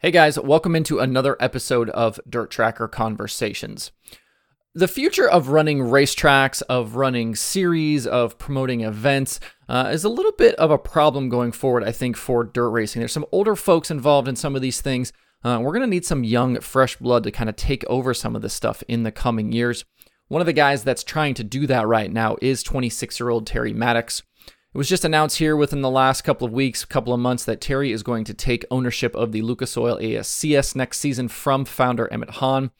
Hey guys, welcome into another episode of Dirt Tracker Conversations. The future of running racetracks, of running series, of promoting events is a little bit of a problem going forward, I think, for dirt racing. There's some older folks involved in some of these things. We're going to need some young, fresh blood to kind of take over some of this stuff in the coming years. One of the guys that's trying to do that right now is 26-year-old Terry Maddox. It was just announced here within the last couple of weeks, couple of months, that Terry is going to take ownership of the Lucas Oil ASCS next season from founder Emmett Hahn.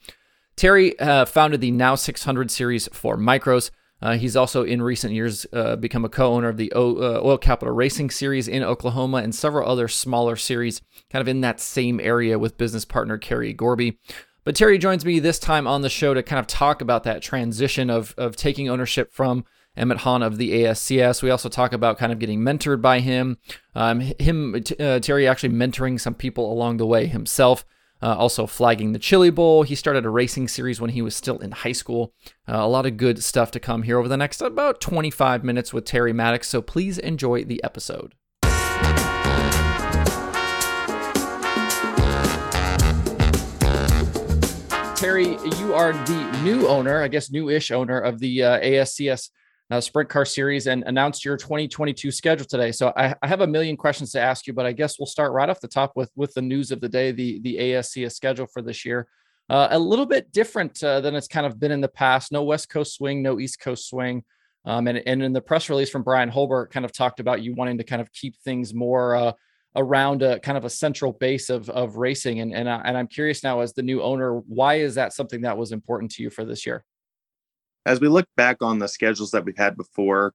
Terry founded the NOW600 series for micros. He's also in recent years become a co-owner of the Oil Capital Racing series in Oklahoma and several other smaller series kind of in that same area with business partner Kerry Gorby. But Terry joins me this time on the show to kind of talk about that transition of taking ownership from Emmett Hahn of the ASCS. We also talk about kind of getting mentored by him. Terry actually mentoring some people along the way himself, also flagging the Chili Bowl. He started a racing series when he was still in high school. A lot of good stuff to come here over the next about 25 minutes with Terry Maddox, so please enjoy the episode. Terry, you are the new owner, I guess new-ish owner of the ASCS Sprint Car Series and announced your 2022 schedule today. So I have a million questions to ask you, but I guess we'll start right off the top with the news of the day, the ASCS schedule for this year. A little bit different than it's kind of been in the past. No West Coast swing, no East Coast swing. And in the press release from Brian Holbert, kind of talked about you wanting to kind of keep things more around a kind of a central base of racing. And I'm curious now, as the new owner, why is that something that was important to you for this year? As we look back on the schedules that we've had before,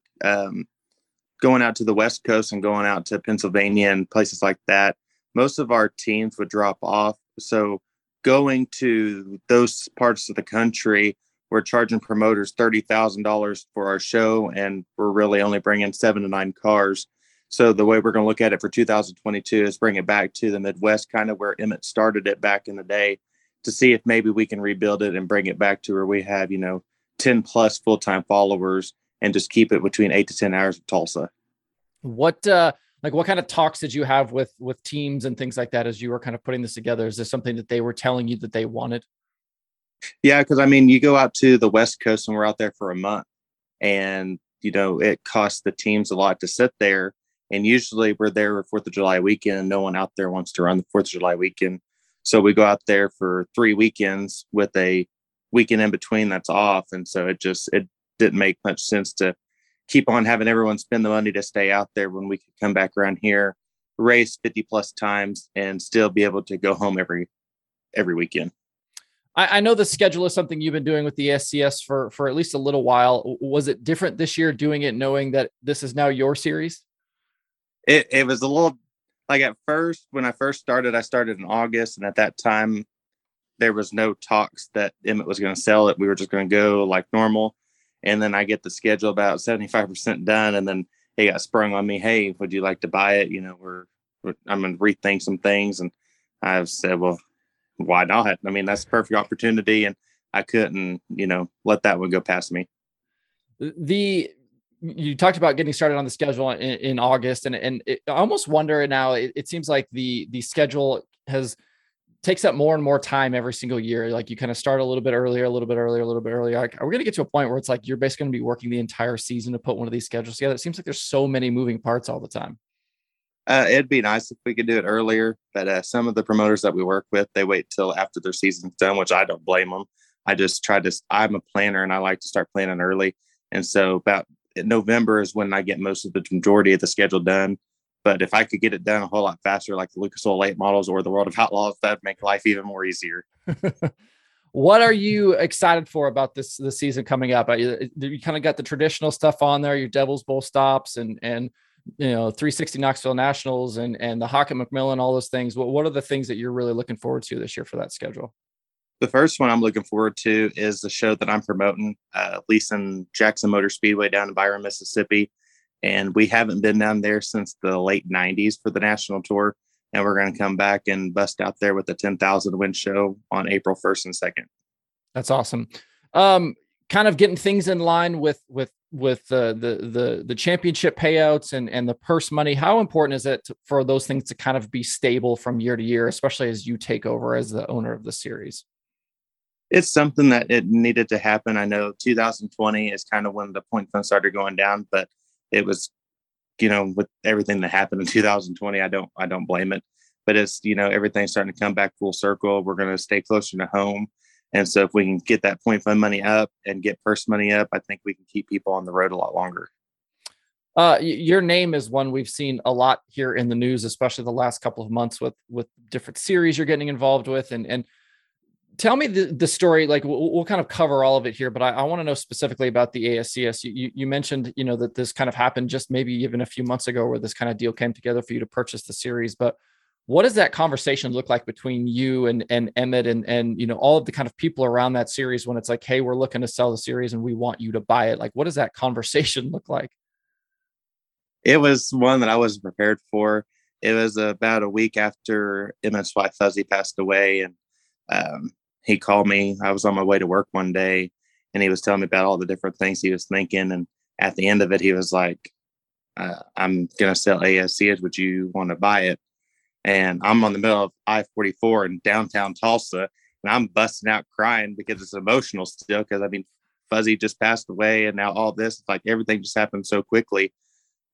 going out to the West Coast and going out to Pennsylvania and places like that, most of our teams would drop off. So going to those parts of the country, we're charging promoters $30,000 for our show, and we're really only bringing 7 to 9 cars. So the way we're going to look at it for 2022 is bring it back to the Midwest, kind of where Emmett started it back in the day, to see if maybe we can rebuild it and bring it back to where we have, 10 plus full-time followers and just keep it between 8 to 10 hours of Tulsa. What kind of talks did you have with teams and things like that as you were kind of putting this together? Is this something that they were telling you that they wanted? Yeah. Cause you go out to the West Coast and we're out there for a month, and it costs the teams a lot to sit there. And usually we're there for 4th of July weekend and no one out there wants to run the 4th of July weekend. So we go out there for 3 weekends with a weekend in between that's off, and so it didn't make much sense to keep on having everyone spend the money to stay out there when we could come back around here, race 50 plus times, and still be able to go home every weekend. I know the schedule is something you've been doing with the ASCS for at least a little while. Was it different this year doing it, knowing that this is now your series? It was a little, at first, when I started in August, and at that time there was no talks that Emmett was going to sell it. We were just going to go like normal. And then I get the schedule about 75% done. And then he got sprung on me. Hey, would you like to buy it? I'm going to rethink some things. And I've said, well, why not? That's a perfect opportunity. And I couldn't, let that one go past me. You talked about getting started on the schedule in August. And I almost wonder now, it seems like the schedule takes up more and more time every single year. Like, you kind of start a little bit earlier, a little bit earlier, a little bit earlier. Like, are we going to get to a point where it's like you're basically going to be working the entire season to put one of these schedules together? It seems like there's so many moving parts all the time. It'd be nice if we could do it earlier, but some of the promoters that we work with, they wait till after their season's done, which I don't blame them. I'm a planner and I like to start planning early. And so about November is when I get most of the majority of the schedule done. But if I could get it done a whole lot faster, like the Lucas Oil 8 models or the World of Outlaws, that'd make life even more easier. What are you excited for about the season coming up? You kind of got the traditional stuff on there, your Devil's Bowl stops and 360 Knoxville Nationals and the Hockett McMillan, all those things. What are the things that you're really looking forward to this year for that schedule? The first one I'm looking forward to is the show that I'm promoting, leasing Jackson Motor Speedway down in Byron, Mississippi. And we haven't been down there since the late 90s for the national tour. And we're going to come back and bust out there with a 10,000 win show on April 1st and 2nd. That's awesome. Kind of getting things in line with with the championship payouts and the purse money, how important is it for those things to kind of be stable from year to year, especially as you take over as the owner of the series? It's something that it needed to happen. I know 2020 is kind of when the point fund started going down, but it was, you know, with everything that happened in 2020, I don't blame it, but it's, you know, everything's starting to come back full circle. We're going to stay closer to home. And so if we can get that point fund money up and get purse money up, I think we can keep people on the road a lot longer. Your name is one we've seen a lot here in the news, especially the last couple of months with different series you're getting involved with. And tell me the story, like we'll kind of cover all of it here, but I want to know specifically about the ASCS. You mentioned, you know, that this kind of happened just maybe even a few months ago where this kind of deal came together for you to purchase the series, but what does that conversation look like between you and Emmett and, you know, all of the kind of people around that series when it's like, hey, we're looking to sell the series and we want you to buy it. Like, what does that conversation look like? It was one that I wasn't prepared for. It was about a week after Emmett's wife Fuzzy passed away. And he called me. I was on my way to work one day and he was telling me about all the different things he was thinking. And at the end of it, he was like, I'm going to sell ASCS. Would you want to buy it? And I'm on the middle of I-44 in downtown Tulsa, and I'm busting out crying because it's emotional still. Because I mean, Fuzzy just passed away, and now all this, like everything just happened so quickly.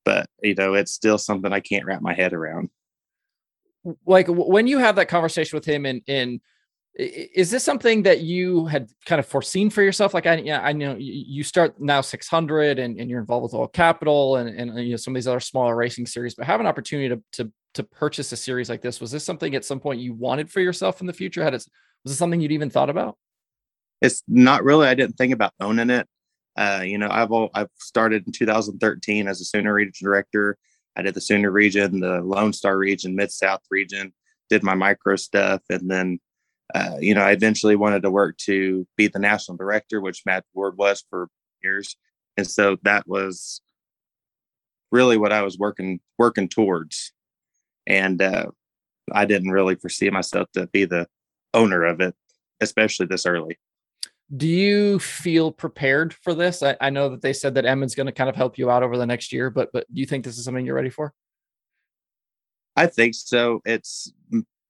But you know, it's still something I can't wrap my head around. Like when you have that conversation with him, and is this something that you had kind of foreseen for yourself? Like I know you start NOW600, and you're involved with Oil Capital, and you know some of these other smaller racing series, but have an opportunity to purchase a series like this. Was this something at some point you wanted for yourself in the future? Was this something you'd even thought about? It's not really. I didn't think about owning it. You know, I've started in 2013 as a Sooner Region director. I did the Sooner Region, the Lone Star Region, Mid-South Region, did my micro stuff. And then, you know, I eventually wanted to work to be the national director, which Matt Ward was for years. And so that was really what I was working towards. And I didn't really foresee myself to be the owner of it, especially this early. Do you feel prepared for this? I know that they said that Emmett's going to kind of help you out over the next year, but do you think this is something you're ready for? I think so. It's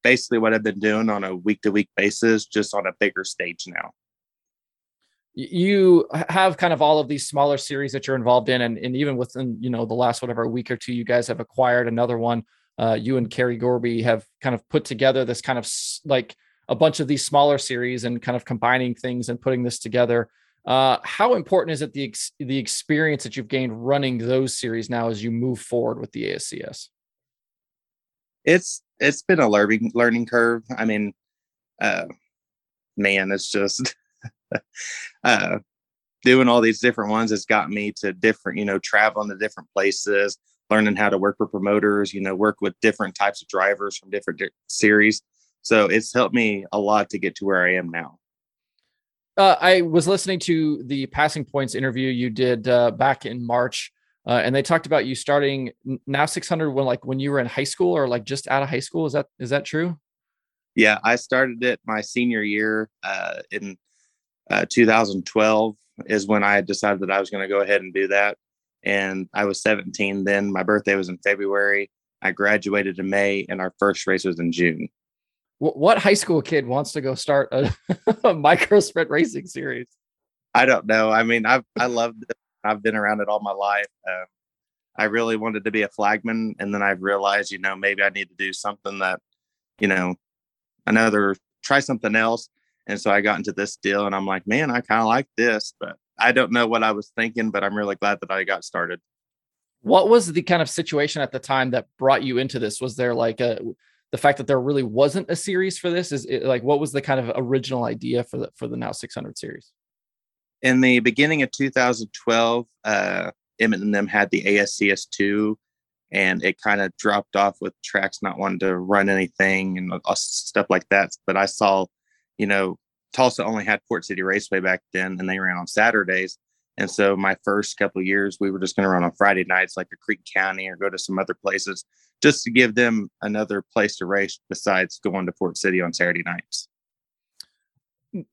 basically what I've been doing on a week-to-week basis, just on a bigger stage now. You have kind of all of these smaller series that you're involved in, and even within, you know, the last whatever week or two, you guys have acquired another one. You and Kerry Gorby have kind of put together this kind of like a bunch of these smaller series and kind of combining things and putting this together. How important is it the experience that you've gained running those series now as you move forward with the ASCS? It's been a learning curve. I mean, man, it's just doing all these different ones has got me to different, you know, traveling to different places, learning how to work with promoters, you know, work with different types of drivers from different series. So it's helped me a lot to get to where I am now. I was listening to the Passing Points interview you did back in March, and they talked about you starting NOW600 when you were in high school or like just out of high school. Is that true? Yeah, I started it my senior year in 2012 is when I decided that I was going to go ahead and do that. And I was 17 then. My birthday was in February. I graduated in May, and our first race was in June. What high school kid wants to go start a micro sprint racing series? I don't know. I mean, I loved it. I've been around it all my life. I really wanted to be a flagman, and then I realized, you know, maybe I need to do something that, you know, try something else. And so I got into this deal, and I'm like, man, I kind of like this, but I don't know what I was thinking, but I'm really glad that I got started. What was the kind of situation at the time that brought you into this? Was there like the fact that there really wasn't a series for this? Is it like, what was the kind of original idea for the NOW600 series? In the beginning of 2012, Emmett and them had the ASCS2, and it kind of dropped off with tracks not wanting to run anything and stuff like that. But I saw, you know, Tulsa only had Port City Raceway back then, and they ran on Saturdays. And so my first couple of years, we were just going to run on Friday nights, like a Creek County or go to some other places, just to give them another place to race besides going to Port City on Saturday nights.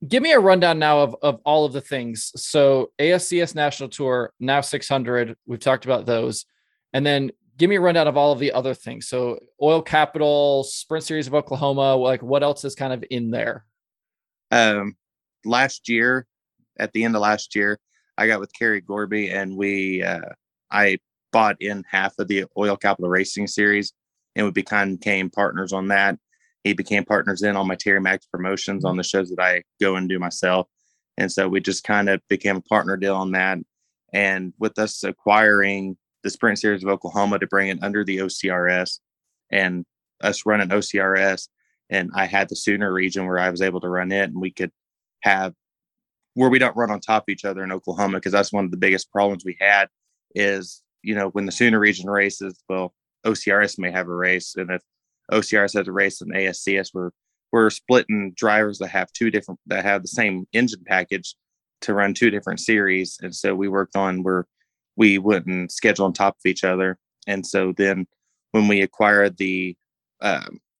give me a rundown now of all of the things. So ASCS National Tour, NOW600, we've talked about those. And then give me a rundown of all of the other things. So Oil Capital, Sprint Series of Oklahoma, like what else is kind of in there? Last year, at the end of last year, I got with Kerry Gorby and I bought in half of the Oil Capital Racing Series and we became partners on that. He became partners in on my Terry Maddox promotions on the shows that I go and do myself. And so we just kind of became a partner deal on that. And with us acquiring the Sprint Series of Oklahoma to bring it under the OCRS and us running OCRS, and I had the Sooner Region where I was able to run it, and we could have where we don't run on top of each other in Oklahoma, because that's one of the biggest problems we had is, you know, when the Sooner Region races, well, OCRS may have a race, and if OCRS has a race in ASCS, we're splitting drivers that have the same engine package to run two different series. And so we worked on where we wouldn't schedule on top of each other. And so then when we acquired the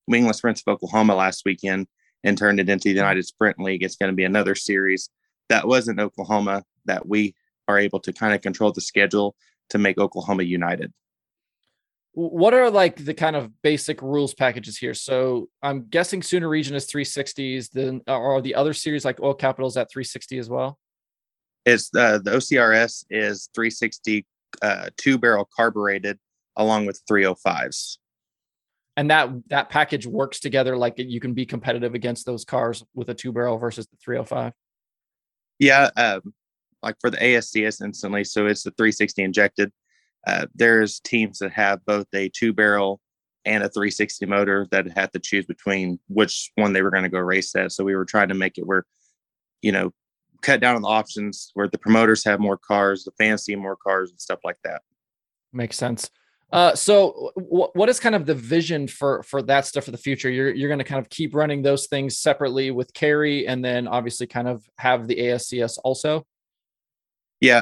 Wingless Sprints of Oklahoma last weekend and turned it into the United Sprint League, it's going to be another series that was in Oklahoma that we are able to kind of control the schedule to make Oklahoma united. What are like the kind of basic rules packages here? So I'm guessing Sooner Region is 360s. Then are the other series like Oil Capital at 360 as well? It's the OCRS is 360 two barrel carbureted along with 305s. And that package works together. Like you can be competitive against those cars with a two barrel versus the 305. Yeah. Like for the ASCS instantly. So it's the 360 injected. There's teams that have both a two barrel and a 360 motor that had to choose between which one they were going to go race at. So we were trying to make it where, you know, cut down on the options where the promoters have more cars, the fans see more cars and stuff like that. Makes sense. So what is kind of the vision for that stuff for the future? You're going to kind of keep running those things separately with Kerry and then obviously kind of have the ASCS also. Yeah,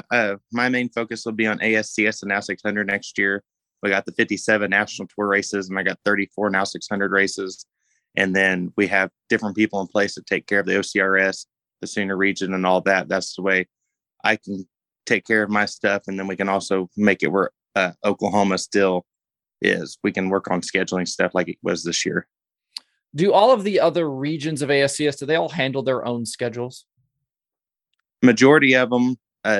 my main focus will be on ASCS and NOW600 next year. We got the 57 national tour races, and I got 34 NOW600 races. And then we have different people in place that take care of the OCRS, the Sooner Region, and all that. That's the way I can take care of my stuff. And then we can also make it where Oklahoma still is. We can work on scheduling stuff like it was this year. Do all of the other regions of ASCS, do they all handle their own schedules? Majority of them.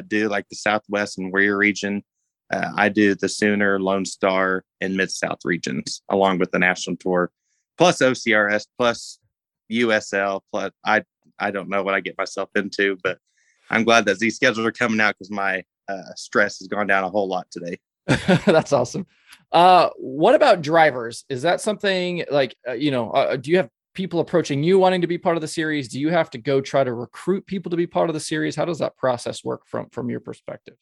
Do like the Southwest and Warrior Region. I do the Sooner, Lone Star, and Mid-South regions, along with the National Tour, plus OCRS, plus USL, plus I don't know what I get myself into, but I'm glad that these schedules are coming out because my stress has gone down a whole lot today. That's awesome. What about drivers? Is that something like, do you have people approaching you wanting to be part of the series? Do you have to go try to recruit people to be part of the series? How does that process work from your perspective?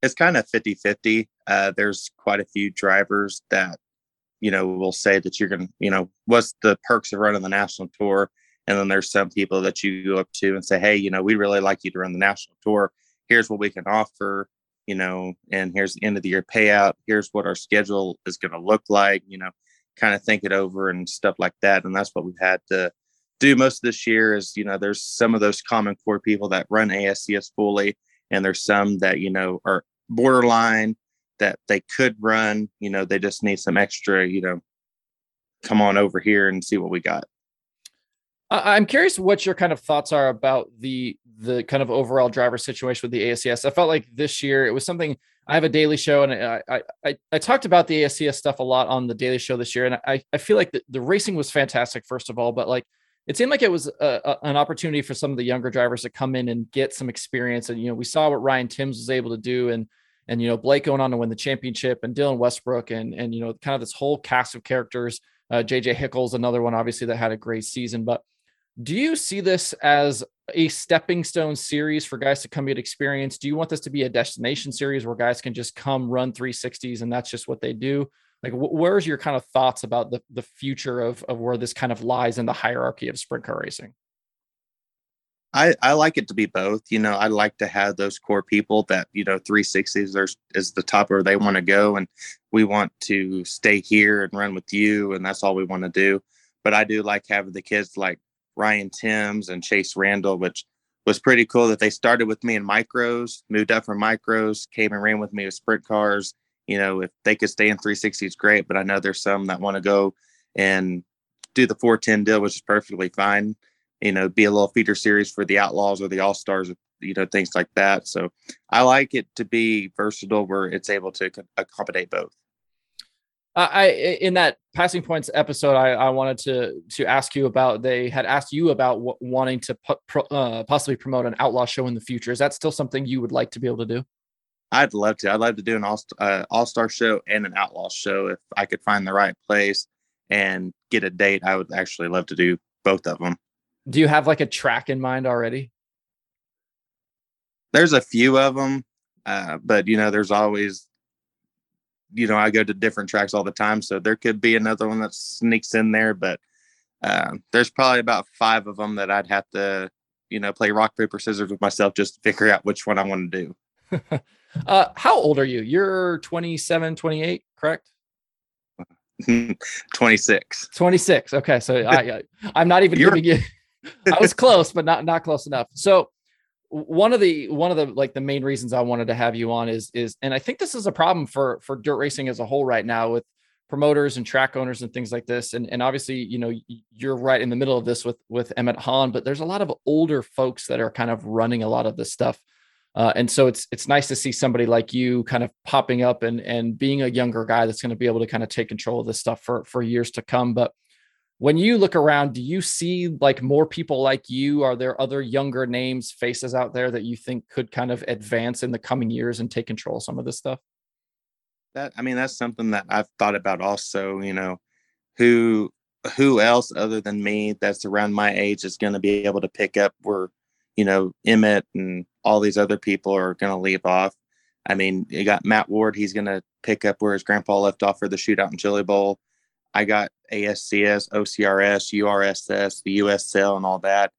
It's kind of 50-50. There's quite a few drivers that, will say that you're going to, what's the perks of running the national tour? And then there's some people that you go up to and say, hey, we really like you to run the national tour. Here's what we can offer, and here's the end of the year payout. Here's what our schedule is going to look like, kind of think it over and stuff like that. And that's what we've had to do most of this year is, there's some of those common core people that run ASCS fully. And there's some that, are borderline that they could run, they just need some extra, come on over here and see what we got. I'm curious what your kind of thoughts are about the kind of overall driver situation with the ASCS. I felt like this year it was something. I have a daily show and I talked about the ASCS stuff a lot on the daily show this year. And I feel like the racing was fantastic, first of all, but like it seemed like it was an opportunity for some of the younger drivers to come in and get some experience. And, we saw what Ryan Timms was able to do and, Blake going on to win the championship and Dylan Westbrook and, kind of this whole cast of characters, JJ Hickles, another one, obviously that had a great season, but do you see this as a stepping stone series for guys to come get experience? Do you want this to be a destination series where guys can just come run 360s and that's just what they do? Like, where's your kind of thoughts about the future of where this kind of lies in the hierarchy of sprint car racing? I like it to be both. I like to have those core people that, 360s is the top where they want to go. And we want to stay here and run with you. And that's all we want to do. But I do like having the kids like, Ryan Timms and Chase Randall, which was pretty cool that they started with me in micros, moved up from micros, came and ran with me with sprint cars. You know, if they could stay in 360, it's great, but I know there's some that want to go and do the 410 deal, which is perfectly fine. You know, be a little feeder series for the Outlaws or the All-Stars, you know, things like that. So I like it to be versatile where it's able to accommodate both. In that Passing Points episode, I wanted to ask you about, they had asked you about wanting to possibly promote an Outlaw show in the future. Is that still something you would like to be able to do? I'd love to. I'd love to do an all-star show and an Outlaw show. If I could find the right place and get a date, I would actually love to do both of them. Do you have like a track in mind already? There's a few of them, but you know, there's always, you know, I go to different tracks all the time, so there could be another one that sneaks in there, but there's probably about 5 of them that I'd have to, you know, play rock, paper, scissors with myself just to figure out which one I want to do. How old are you? You're 27, 28, correct? 26. 26. Okay. So I'm not even giving you, I was close, but not close enough. So one of the like the main reasons I wanted to have you on is, and I think this is a problem for dirt racing as a whole right now with promoters and track owners and things like this. And obviously, you know, you're right in the middle of this with Emmett Hahn, but there's a lot of older folks that are kind of running a lot of this stuff. And so it's nice to see somebody like you kind of popping up and being a younger guy that's going to be able to kind of take control of this stuff for years to come. But when you look around, do you see like more people like you? Are there other younger names, faces out there that you think could kind of advance in the coming years and take control of some of this stuff? That's something that I've thought about also, you know, who else other than me that's around my age is going to be able to pick up where, you know, Emmett and all these other people are going to leave off. I mean, you got Matt Ward. He's going to pick up where his grandpa left off for the shootout in Chili Bowl. I got ASCS, OCRS, URSS, the USL and all that.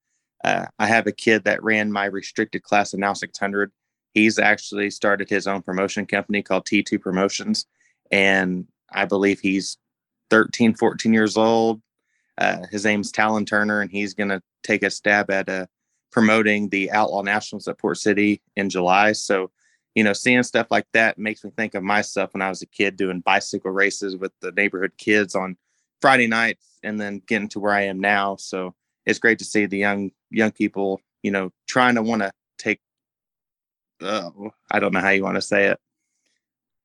I have a kid that ran my restricted class in NOW600. He's actually started his own promotion company called T2 Promotions. And I believe he's 13, 14 years old. His name's Talon Turner, and he's going to take a stab at promoting the Outlaw Nationals at Port City in July. So, you know, seeing stuff like that makes me think of myself when I was a kid doing bicycle races with the neighborhood kids on Friday nights and then getting to where I am now. So it's great to see the young people, you know, trying to want to take, I don't know how you want to say it.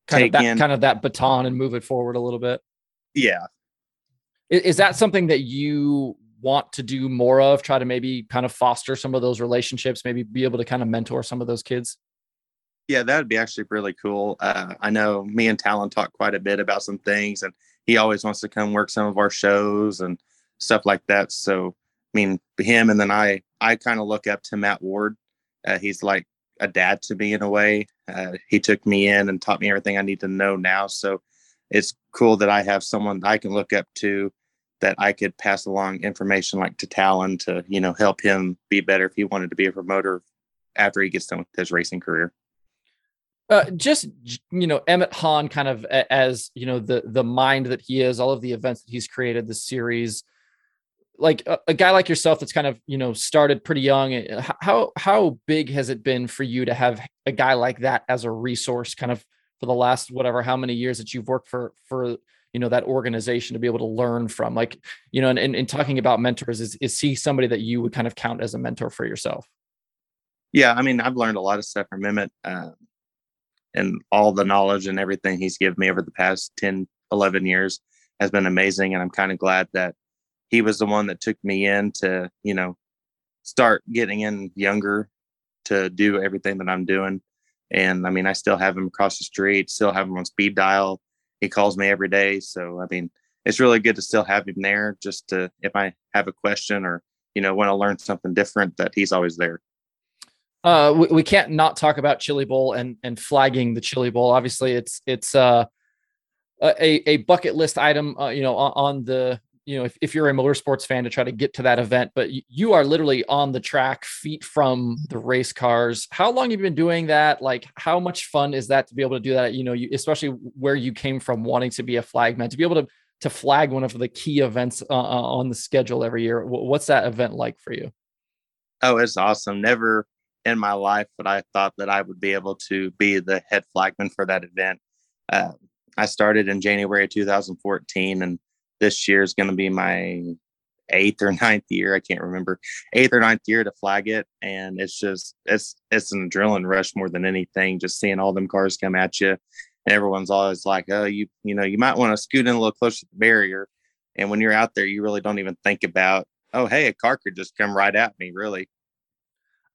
Kind of that baton and move it forward a little bit. Yeah. Is that something that you want to do more of, try to maybe kind of foster some of those relationships, maybe be able to kind of mentor some of those kids? Yeah, that'd be actually really cool. I know me and Talon talk quite a bit about some things, and he always wants to come work some of our shows and stuff like that. So, I mean, him, and then I kind of look up to Matt Ward. He's like a dad to me in a way. He took me in and taught me everything I need to know now. So it's cool that I have someone I can look up to that I could pass along information like to Talon to, you know, help him be better if he wanted to be a promoter after he gets done with his racing career. Just, you know, Emmett Hahn kind of as, you know, the mind that he is, all of the events that he's created, the series, like a guy like yourself that's kind of, you know, started pretty young. How big has it been for you to have a guy like that as a resource kind of for the last, whatever, how many years that you've worked for, you know, that organization to be able to learn from, like, you know, and talking about mentors, is he somebody that you would kind of count as a mentor for yourself? Yeah. I mean, I've learned a lot of stuff from Emmett and all the knowledge and everything he's given me over the past 10, 11 years has been amazing. And I'm kind of glad that he was the one that took me in to, you know, start getting in younger to do everything that I'm doing. And I mean, I still have him across the street, still have him on speed dial. He calls me every day. So, I mean, it's really good to still have him there just to, if I have a question or, you know, want to learn something different, that he's always there. We can't not talk about Chili Bowl and flagging the Chili Bowl. Obviously it's a bucket list item, you know, on the, you know, if you're a motorsports fan to try to get to that event, but you are literally on the track, feet from the race cars. How long have you been doing that? Like, how much fun is that to be able to do that? You know, especially where you came from wanting to be a flagman, to be able to to flag one of the key events on the schedule every year. What's that event like for you? Oh, it's awesome. Never in my life would I thought that I would be able to be the head flagman for that event. I started in January 2014, and this year is going to be my eighth or ninth year to flag it. And it's just, it's an adrenaline rush more than anything, just seeing all them cars come at you. And everyone's always like, oh, you might want to scoot in a little closer to the barrier. And when you're out there, you really don't even think about, oh, hey, a car could just come right at me, really.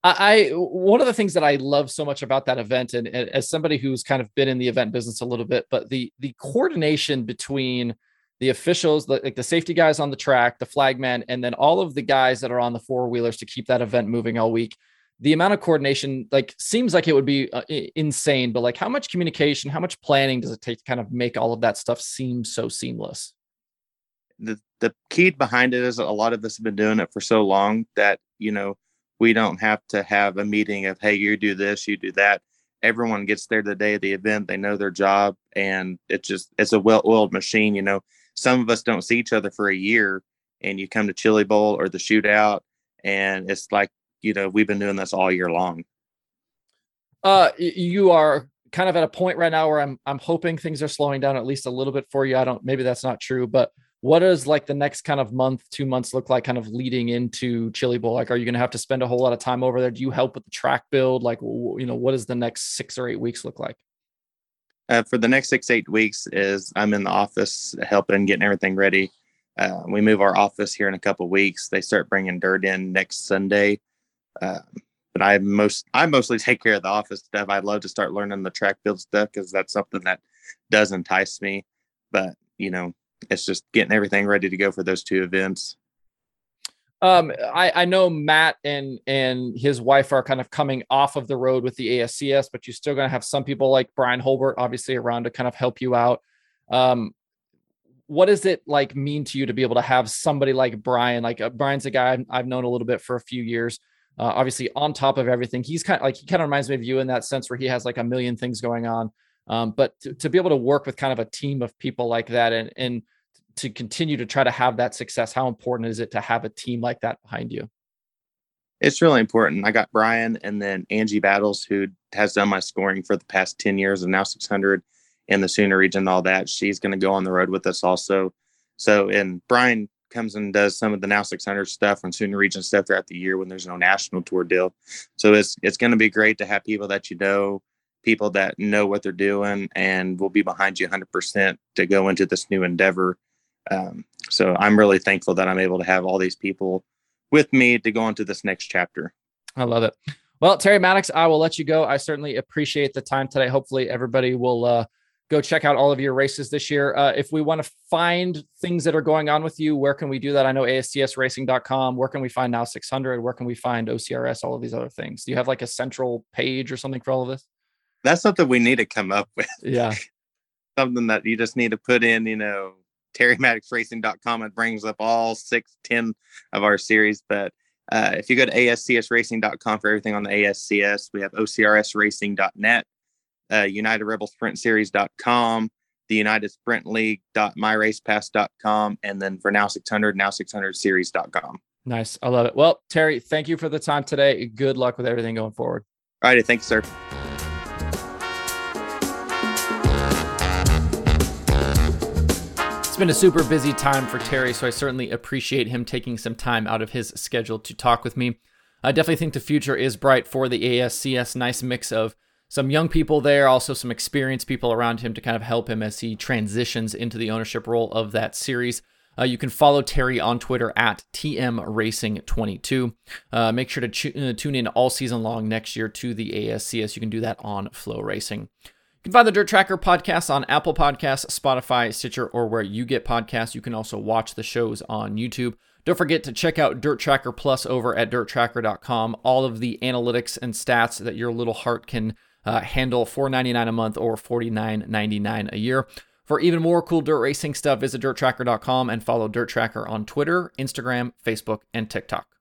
One of the things that I love so much about that event, and as somebody who's kind of been in the event business a little bit, but the coordination between the officials, like the safety guys on the track, the flagman, and then all of the guys that are on the four-wheelers to keep that event moving all week. The amount of coordination, like, seems like it would be insane, but like, how much communication, how much planning does it take to kind of make all of that stuff seem so seamless? The key behind it is a lot of us have been doing it for so long that, we don't have to have a meeting of, hey, you do this, you do that. Everyone gets there the day of the event. They know their job, and it's a well-oiled machine. Some of us don't see each other for a year, and you come to Chili Bowl or the shootout, and it's like, we've been doing this all year long. You are kind of at a point right now where I'm hoping things are slowing down at least a little bit for you. Maybe that's not true, but what does like the next kind of month, 2 months look like kind of leading into Chili Bowl? Like, are you going to have to spend a whole lot of time over there? Do you help with the track build? Like, what does the next 6 or 8 weeks look like? For the next 6 to 8 weeks is I'm in the office helping getting everything ready. We move our office here in a couple of weeks. They start bringing dirt in next Sunday. But I mostly take care of the office stuff. I'd love to start learning the track build stuff because that's something that does entice me. But it's just getting everything ready to go for those two events. I know Matt and his wife are kind of coming off of the road with the ASCS, but you're still going to have some people like Brian Holbert, obviously, around to kind of help you out. What does it like mean to you to be able to have somebody like Brian? Like Brian's a guy I've known a little bit for a few years. Obviously, on top of everything, he kind of reminds me of you in that sense where he has like a million things going on. But to be able to work with kind of a team of people like that and to continue to try to have that success, how important is it to have a team like that behind you? It's really important. I got Brian and then Angie Battles, who has done my scoring for the past 10 years and NOW600 in the Sooner Region and all that. She's going to go on the road with us also. So, and Brian comes and does some of the NOW600 stuff and Sooner Region stuff throughout the year when there's no national tour deal. So it's going to be great to have people that people that know what they're doing and will be behind you 100% to go into this new endeavor. So I'm really thankful that I'm able to have all these people with me to go into this next chapter. I love it. Well, Terry Maddox, I will let you go. I certainly appreciate the time today. Hopefully everybody will go check out all of your races this year. If we want to find things that are going on with you, where can we do that? I know ASCSracing.com. Where can we find NOW600? Where can we find OCRS? All of these other things. Do you have like a central page or something for all of this? That's something we need to come up with. Yeah. Something that you just need to put in, TerryMaddoxRacing.com. It brings up all 6, 10 of our series. But if you go to ASCSracing.com for everything on the ASCS, we have OCRSracing.net. United Rebel Sprint Series.com, the United Sprint League.myracepass.com, and then for NOW600, NOW600 Series.com. Nice. I love it. Well, Terry, thank you for the time today. Good luck with everything going forward. All righty. Thanks, sir. It's been a super busy time for Terry, so I certainly appreciate him taking some time out of his schedule to talk with me. I definitely think the future is bright for the ASCS. Nice mix of some young people there, also some experienced people around him to kind of help him as he transitions into the ownership role of that series. You can follow Terry on Twitter at TMRacing22. Make sure to tune in all season long next year to the ASCS. You can do that on Flow Racing. You can find the Dirt Tracker podcast on Apple Podcasts, Spotify, Stitcher, or where you get podcasts. You can also watch the shows on YouTube. Don't forget to check out Dirt Tracker Plus over at dirttracker.com. All of the analytics and stats that your little heart can handle, $4.99 a month or $49.99 a year. For even more cool dirt racing stuff, visit dirttracker.com and follow Dirt Tracker on Twitter, Instagram, Facebook, and TikTok.